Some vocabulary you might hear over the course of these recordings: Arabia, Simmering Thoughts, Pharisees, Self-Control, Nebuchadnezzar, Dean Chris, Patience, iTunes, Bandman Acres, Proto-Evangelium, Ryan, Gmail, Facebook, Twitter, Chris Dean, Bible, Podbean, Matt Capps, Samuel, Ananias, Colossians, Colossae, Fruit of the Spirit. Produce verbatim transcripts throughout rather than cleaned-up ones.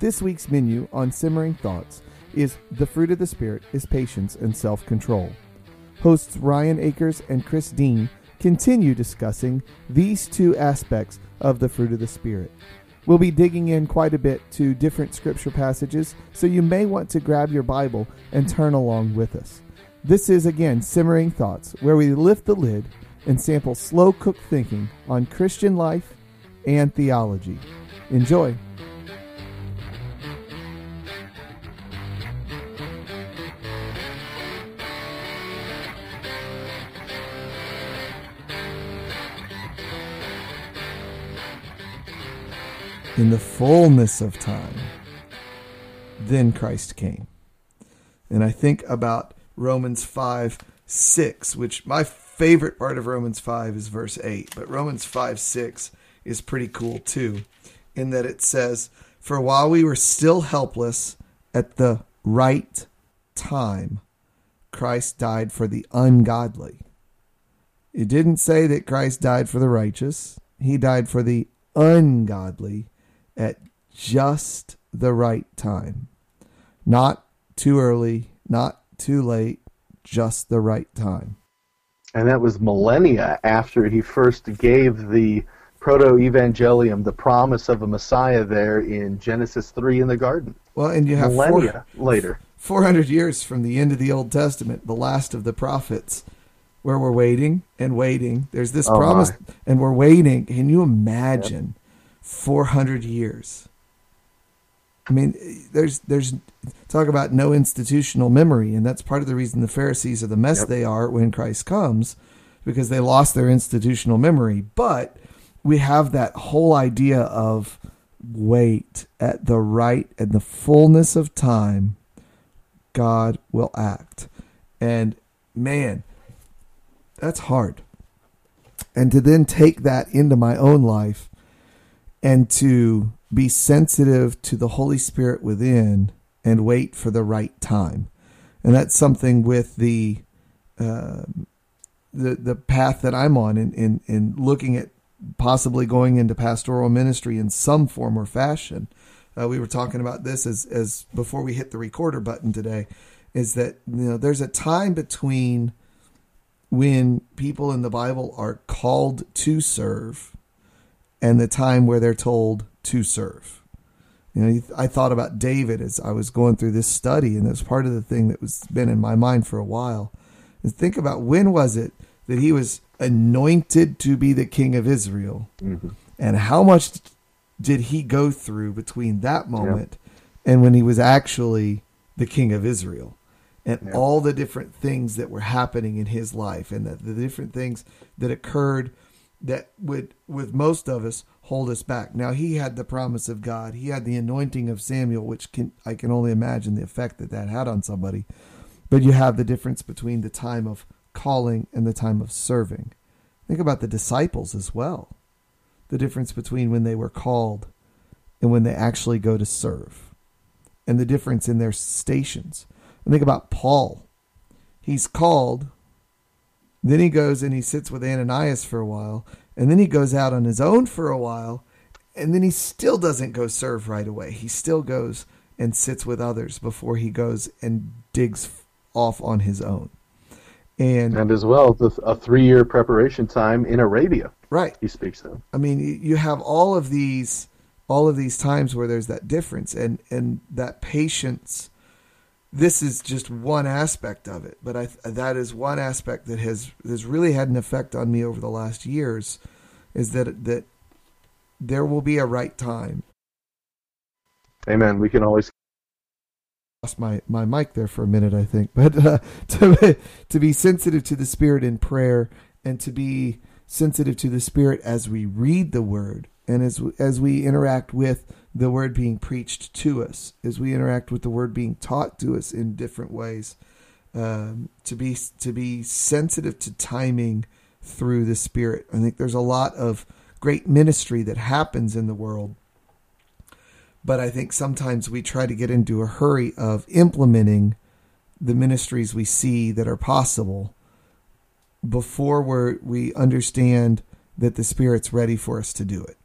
This week's menu on Simmering Thoughts is The Fruit of the Spirit is Patience and Self-Control. Hosts Ryan Akers and Chris Dean continue discussing these two aspects of the fruit of the Spirit. We'll be digging in quite a bit to different scripture passages, so you may want to grab your Bible and turn along with us. This is, again, Simmering Thoughts, where we lift the lid and sample slow-cooked thinking on Christian life and theology. Enjoy. In the fullness of time, then Christ came. And I think about Romans five six, which my favorite part of Romans five is verse eight, but Romans five six is pretty cool too, in that it says, "For while we were still helpless, at the right time, Christ died for the ungodly." It didn't say that Christ died for the righteous. He died for the ungodly at just the right time. Not too early, not too late, just the right time. And that was millennia after he first gave the Proto-Evangelium, the promise of a Messiah there in Genesis three in the garden. Well, and you have millennia four, later. four hundred years from the end of the Old Testament, the last of the prophets, where we're waiting and waiting. There's this oh promise, my. and we're waiting. Can you imagine yep. four hundred years? I mean, there's there's talk about no institutional memory, and that's part of the reason the Pharisees are the mess yep. they are when Christ comes, because they lost their institutional memory. But we have that whole idea of wait at the right and the fullness of time, God will act. And man, that's hard. And to then take that into my own life and to be sensitive to the Holy Spirit within and wait for the right time. And that's something with the uh, the the path that I'm on in, in, in looking at possibly going into pastoral ministry in some form or fashion. Uh, we were talking about this as, as before we hit the recorder button today, is that, you know, there's a time between when people in the Bible are called to serve and the time where they're told to serve. You know, I thought about David as I was going through this study, and that's part of the thing that was been in my mind for a while. And think about, when was it that he was anointed to be the king of Israel? Mm-hmm. And how much did he go through between that moment yeah. and when he was actually the king of Israel? And yeah. all the different things that were happening in his life, and the, the different things that occurred that would, with most of us, hold us back. Now, he had the promise of God. He had the anointing of Samuel, which can I can only imagine the effect that that had on somebody. But you have the difference between the time of calling and the time of serving. Think about the disciples as well. The difference between when they were called and when they actually go to serve, and the difference in their stations. And think about Paul. He's called, then he goes and he sits with Ananias for a while, and then he goes out on his own for a while, and then he still doesn't go serve right away. He still goes and sits with others before he goes and digs off on his own. And, and as well, a three-year preparation time in Arabia. Right. He speaks of. I mean, you have all of these, all of these times where there's that difference, and, and that patience. This is just one aspect of it, but I, that is one aspect that has, has really had an effect on me over the last years, is that that there will be a right time. Amen. We can always... I lost my, my mic there for a minute, I think, but uh, to, to be sensitive to the Spirit in prayer, and to be sensitive to the Spirit as we read the Word, and as as we interact with the Word being preached to us, as we interact with the Word being taught to us in different ways, um, to be to be sensitive to timing through the Spirit. I think there's a lot of great ministry that happens in the world, but I think sometimes we try to get into a hurry of implementing the ministries we see that are possible before we're, we understand that the Spirit's ready for us to do it.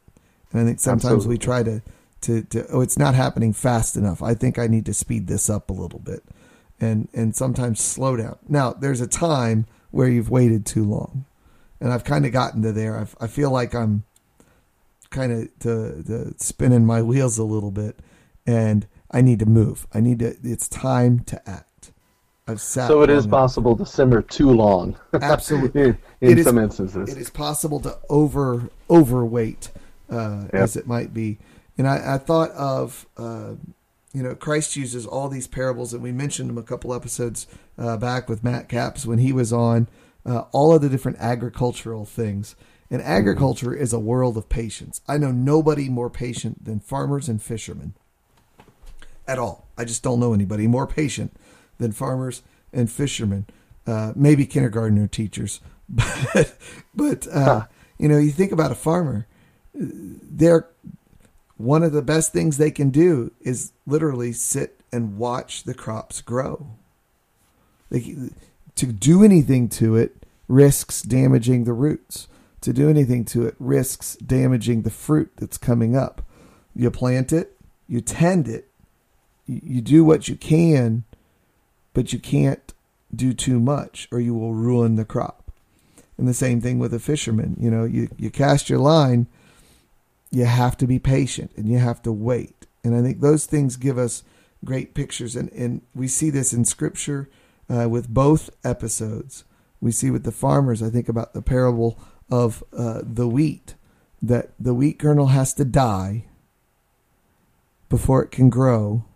And I think sometimes Absolutely. we try to to, to oh, it's not happening fast enough. I think I need to speed this up a little bit and, and sometimes slow down. Now, there's a time where you've waited too long, and I've kind of gotten to there. I've, I feel like I'm kind of to, to spinning my wheels a little bit, and I need to move. I need to, it's time to act. I've sat so it is possible enough. to simmer too long. Absolutely. in in some is, instances. It is possible to over overweight, uh, yep. as it might be. And I, I thought of, uh, you know, Christ uses all these parables, and we mentioned them a couple episodes uh, back with Matt Capps when he was on, uh, all of the different agricultural things. And agriculture mm. is a world of patience. I know nobody more patient than farmers and fishermen at all. I just don't know anybody more patient than farmers and fishermen, uh, maybe kindergartner teachers. But, but uh, huh. you know, you think about a farmer, they're one of the best things they can do is literally sit and watch the crops grow. They, to do anything to it risks damaging the roots. To do anything to it risks damaging the fruit that's coming up. You plant it, you tend it, you, you do what you can, but you can't do too much or you will ruin the crop. And the same thing with a fisherman. You know, you, you cast your line, you have to be patient and you have to wait. And I think those things give us great pictures. And, and we see this in Scripture uh, with both episodes. We see with the farmers, I think about the parable of uh, the wheat, that the wheat kernel has to die before it can grow,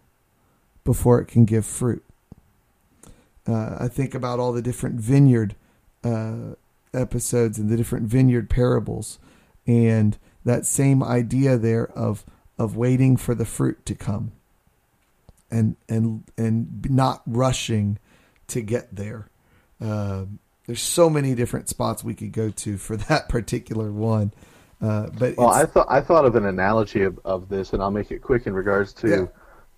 before it can give fruit. Uh, I think about all the different vineyard uh, episodes and the different vineyard parables, and that same idea there of of waiting for the fruit to come, and and and not rushing to get there. Uh, there's so many different spots we could go to for that particular one. Uh, but well, I thought I thought of an analogy of, of this, and I'll make it quick in regards to yeah.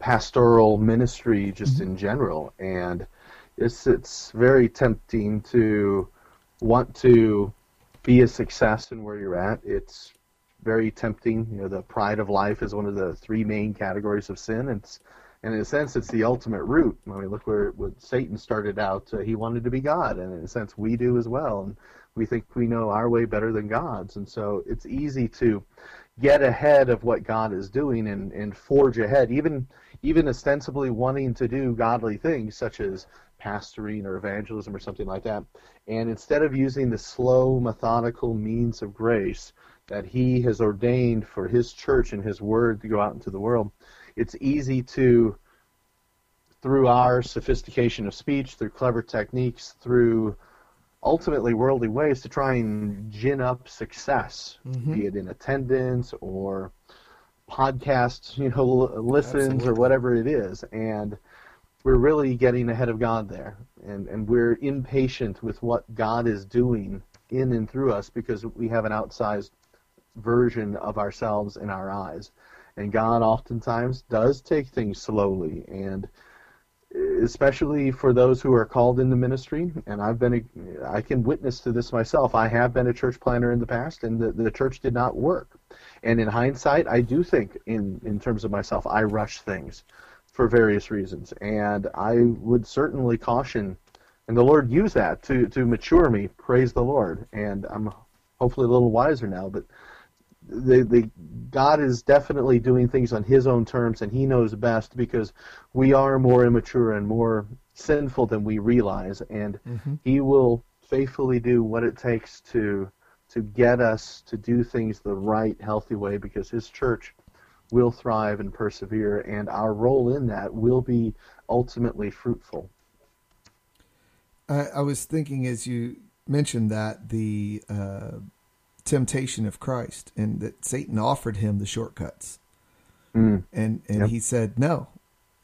pastoral ministry, just mm-hmm. in general. And it's it's very tempting to want to be a success in where you're at. It's very tempting. You know, the pride of life is one of the three main categories of sin. It's, and in a sense, it's the ultimate root. I mean, look where, where Satan started out. Uh, he wanted to be God, and in a sense, we do as well. And we think we know our way better than God's. And so it's easy to get ahead of what God is doing and, and forge ahead, even even ostensibly wanting to do godly things, such as pastoring or evangelism or something like that. And instead of using the slow, methodical means of grace that he has ordained for his church and his word to go out into the world, it's easy to, through our sophistication of speech, through clever techniques, through ultimately worldly ways, to try and gin up success, mm-hmm. be it in attendance or podcasts, you know, listens Absolutely. or whatever it is. And we're really getting ahead of God there. And, and we're impatient with what God is doing in and through us because we have an outsized version of ourselves in our eyes. And God oftentimes does take things slowly, and especially for those who are called into ministry. And I've been, a, I can witness to this myself. I have been a church planner in the past, and the, the church did not work. And in hindsight, I do think, in, in terms of myself, I rush things for various reasons. And I would certainly caution, and the Lord used that to, to mature me, praise the Lord. And I'm hopefully a little wiser now, but The, the God is definitely doing things on his own terms, and he knows best, because we are more immature and more sinful than we realize, and mm-hmm. he will faithfully do what it takes to to get us to do things the right, healthy way, because his church will thrive and persevere, and our role in that will be ultimately fruitful. I, I was thinking as you mentioned that, the uh temptation of Christ, and that Satan offered him the shortcuts. Mm. And and yep. he said, no,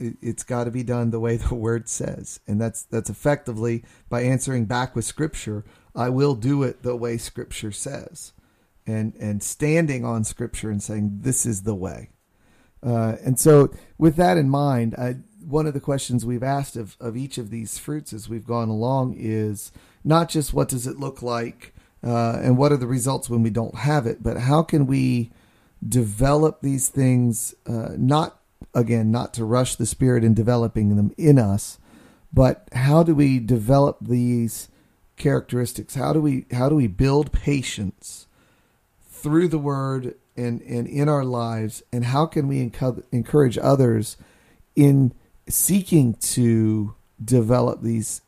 it, it's got to be done the way the word says. And that's that's effectively by answering back with Scripture. I will do it the way Scripture says, and and standing on Scripture and saying, this is the way. Uh, and so with that in mind, I, one of the questions we've asked of, of each of these fruits as we've gone along is not just what does it look like, Uh, and what are the results when we don't have it? But how can we develop these things, uh, not, again, not to rush the Spirit in developing them in us, but how do we develop these characteristics? How do we how do we build patience through the Word and, and in our lives? And how can we encu- encourage others in seeking to develop these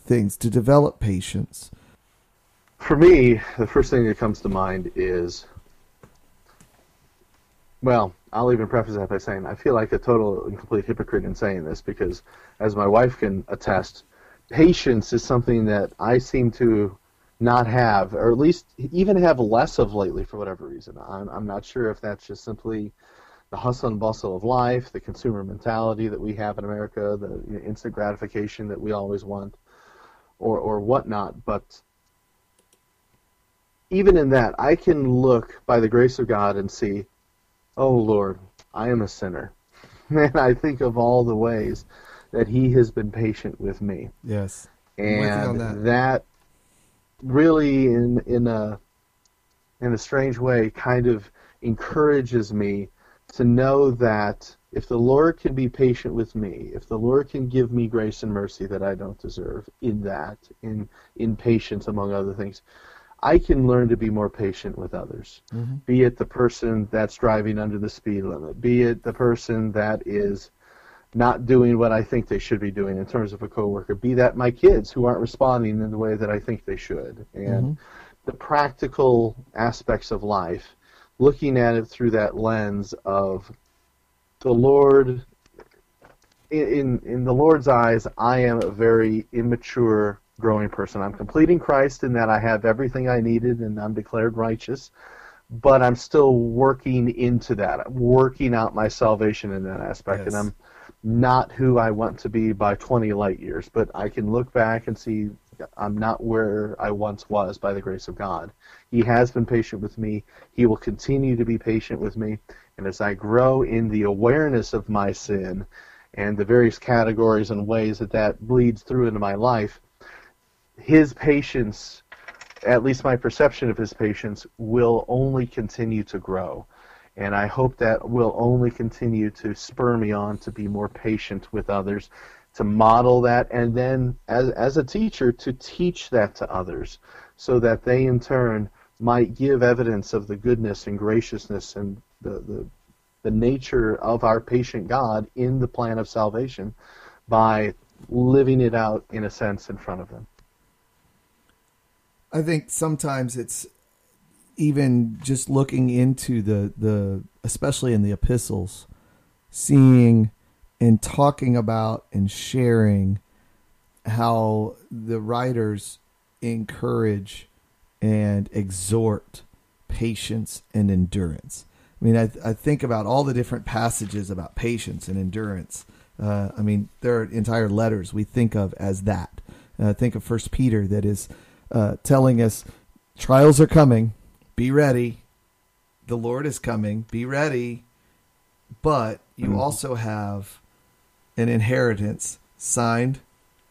things, to develop patience? For me, the first thing that comes to mind is, well, I'll even preface that by saying I feel like a total and complete hypocrite in saying this, because as my wife can attest, patience is something that I seem to not have, or at least even have less of lately for whatever reason. I'm, I'm not sure if that's just simply the hustle and bustle of life, the consumer mentality that we have in America, the you know, instant gratification that we always want, or, or whatnot, but even in that, I can look by the grace of God and see, oh Lord, I am a sinner. And I think of all the ways that He has been patient with me. Yes. And that. that really, in in a in a strange way, kind of encourages me to know that if the Lord can be patient with me, if the Lord can give me grace and mercy that I don't deserve in that, in in patience among other things, I can learn to be more patient with others, mm-hmm. be it the person that's driving under the speed limit, be it the person that is not doing what I think they should be doing in terms of a coworker, be that my kids who aren't responding in the way that I think they should. And mm-hmm. the practical aspects of life, looking at it through that lens of the Lord, in, in the Lord's eyes, I am a very immature growing person. I'm complete in Christ in that I have everything I needed and I'm declared righteous, but I'm still working into that. I'm working out my salvation in that aspect, yes. and I'm not who I want to be by twenty light years, but I can look back and see I'm not where I once was by the grace of God. He has been patient with me. He will continue to be patient with me, and as I grow in the awareness of my sin and the various categories and ways that that bleeds through into my life, His patience, at least my perception of His patience, will only continue to grow. And I hope that will only continue to spur me on to be more patient with others, to model that, and then as as a teacher, to teach that to others so that they in turn might give evidence of the goodness and graciousness and the, the, the nature of our patient God in the plan of salvation by living it out, in a sense, in front of them. I think sometimes it's even just looking into the, the especially in the epistles, seeing and talking about and sharing how the writers encourage and exhort patience and endurance. I mean, I, I think about all the different passages about patience and endurance. Uh, I mean, there are entire letters we think of as that. Uh, think of First Peter that is... Uh, telling us trials are coming, be ready. The Lord is coming, be ready. But you mm-hmm. also have an inheritance signed,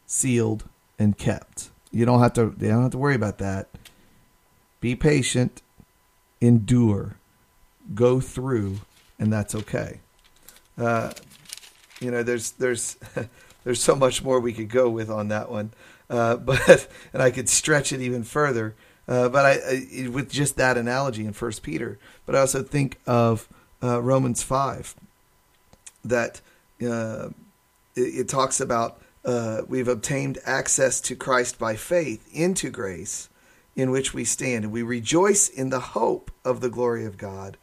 sealed, and kept. You don't have to. You don't have to worry about that. Be patient, endure, go through, and that's okay. Uh, you know, there's there's there's so much more we could go with on that one. Uh, but and I could stretch it even further. Uh, but I, I with just that analogy in First Peter. But I also think of uh, Romans five, that uh, it, it talks about uh, we've obtained access to Christ by faith into grace, in which we stand, and we rejoice in the hope of the glory of God.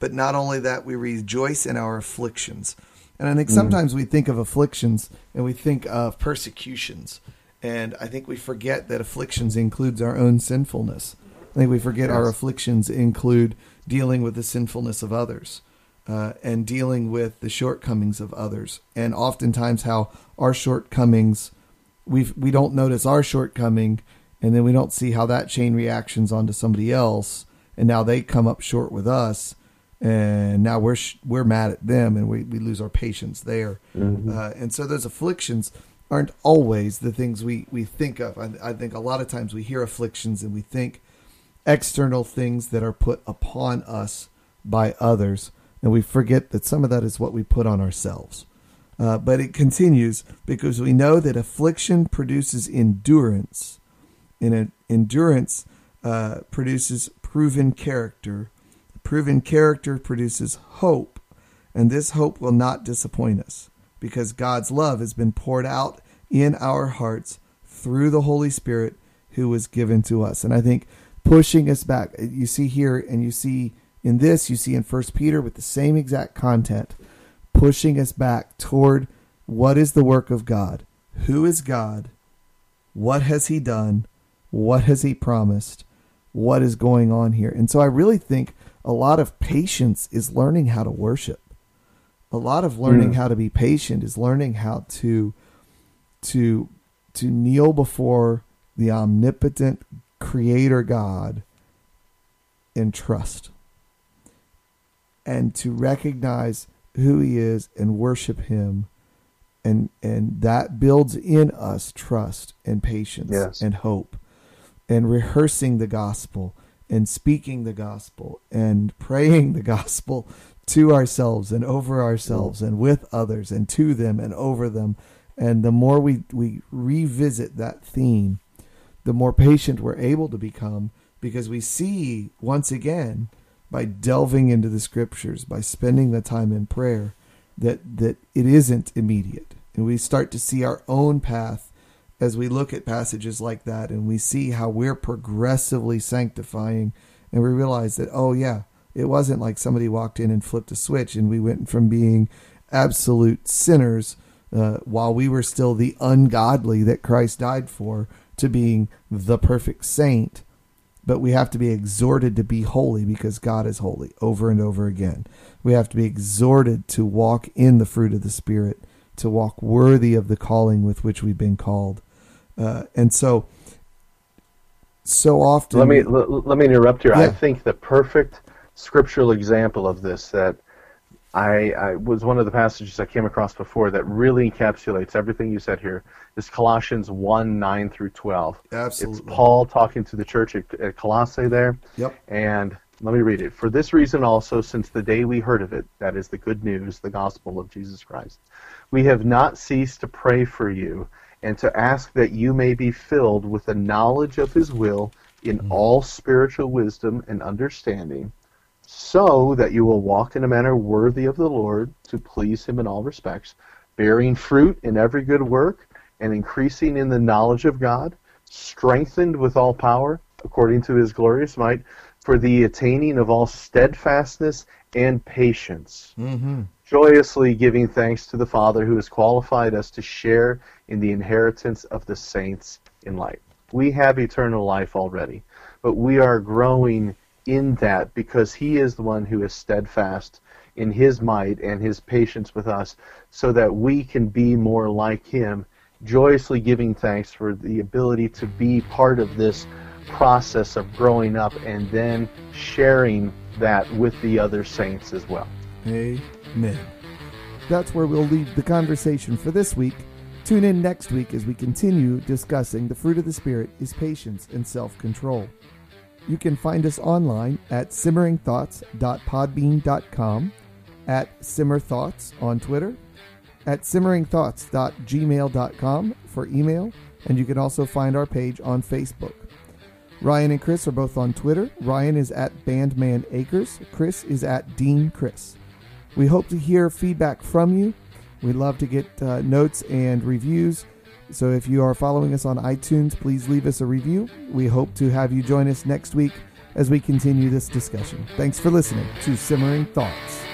But not only that, we rejoice in our afflictions. And I think sometimes mm. we think of afflictions and we think of persecutions. And I think we forget that afflictions includes our own sinfulness. I think we forget yes. our afflictions include dealing with the sinfulness of others uh, and dealing with the shortcomings of others. And oftentimes how our shortcomings, we we don't notice our shortcoming, and then we don't see how that chain reactions onto somebody else. And now they come up short with us, and now we're sh- we're mad at them, and we, we lose our patience there. Mm-hmm. Uh, and so those afflictions aren't always the things we, we think of. I, I think a lot of times we hear afflictions and we think external things that are put upon us by others, and we forget that some of that is what we put on ourselves. Uh, but it continues, because we know that affliction produces endurance, and a, endurance uh, produces proven character. Proven character produces hope, and this hope will not disappoint us, because God's love has been poured out in our hearts through the Holy Spirit who was given to us. And I think pushing us back, you see here, and you see in this, you see in First Peter with the same exact content, pushing us back toward what is the work of God? Who is God? What has he done? What has he promised? What is going on here? And so I really think a lot of patience is learning how to worship. A lot of learning yeah. how to be patient is learning how to to to kneel before the omnipotent creator God in trust, and to recognize who he is and worship him. And, and that builds in us trust and patience yes. and hope, and rehearsing the gospel and speaking the gospel and praying the gospel to ourselves and over ourselves and with others and to them and over them. And the more we, we revisit that theme, the more patient we're able to become, because we see, once again, by delving into the scriptures, by spending the time in prayer, that, that it isn't immediate. And we start to see our own path as we look at passages like that, and we see how we're progressively sanctifying, and we realize that, oh yeah, it wasn't like somebody walked in and flipped a switch and we went from being absolute sinners uh, while we were still the ungodly that Christ died for, to being the perfect saint. But we have to be exhorted to be holy because God is holy, over and over again. We have to be exhorted to walk in the fruit of the Spirit, to walk worthy of the calling with which we've been called. Uh, and so, so often... Let me l- let me interrupt here. Yeah. I think the perfect scriptural example of this that I, I was one of the passages I came across before that really encapsulates everything you said here is Colossians one, nine through twelve. Absolutely. It's Paul talking to the church at, at Colossae there. Yep. And let me read it. For this reason also, since the day we heard of it, that is the good news, the gospel of Jesus Christ, we have not ceased to pray for you and to ask that you may be filled with the knowledge of his will in mm-hmm. all spiritual wisdom and understanding, so that you will walk in a manner worthy of the Lord, to please him in all respects, bearing fruit in every good work, and increasing in the knowledge of God, strengthened with all power, according to his glorious might, for the attaining of all steadfastness and patience, mm-hmm. joyously giving thanks to the Father who has qualified us to share in the inheritance of the saints in light. We have eternal life already, but we are growing in that, because he is the one who is steadfast in his might and his patience with us, so that we can be more like him, joyously giving thanks for the ability to be part of this process of growing up and then sharing that with the other saints as well. Amen. That's where we'll leave the conversation for this week. Tune in next week as we continue discussing the fruit of the Spirit is patience and self-control. You can find us online at simmering thoughts dot podbean dot com, at simmerthoughts on Twitter, at simmering thoughts dot gmail dot com for email, and you can also find our page on Facebook. Ryan and Chris are both on Twitter. Ryan is at Bandman Acres. Chris is at Dean Chris. We hope to hear feedback from you. We love to get uh, notes and reviews. So if you are following us on iTunes, please leave us a review. We hope to have you join us next week as we continue this discussion. Thanks for listening to Simmering Thoughts.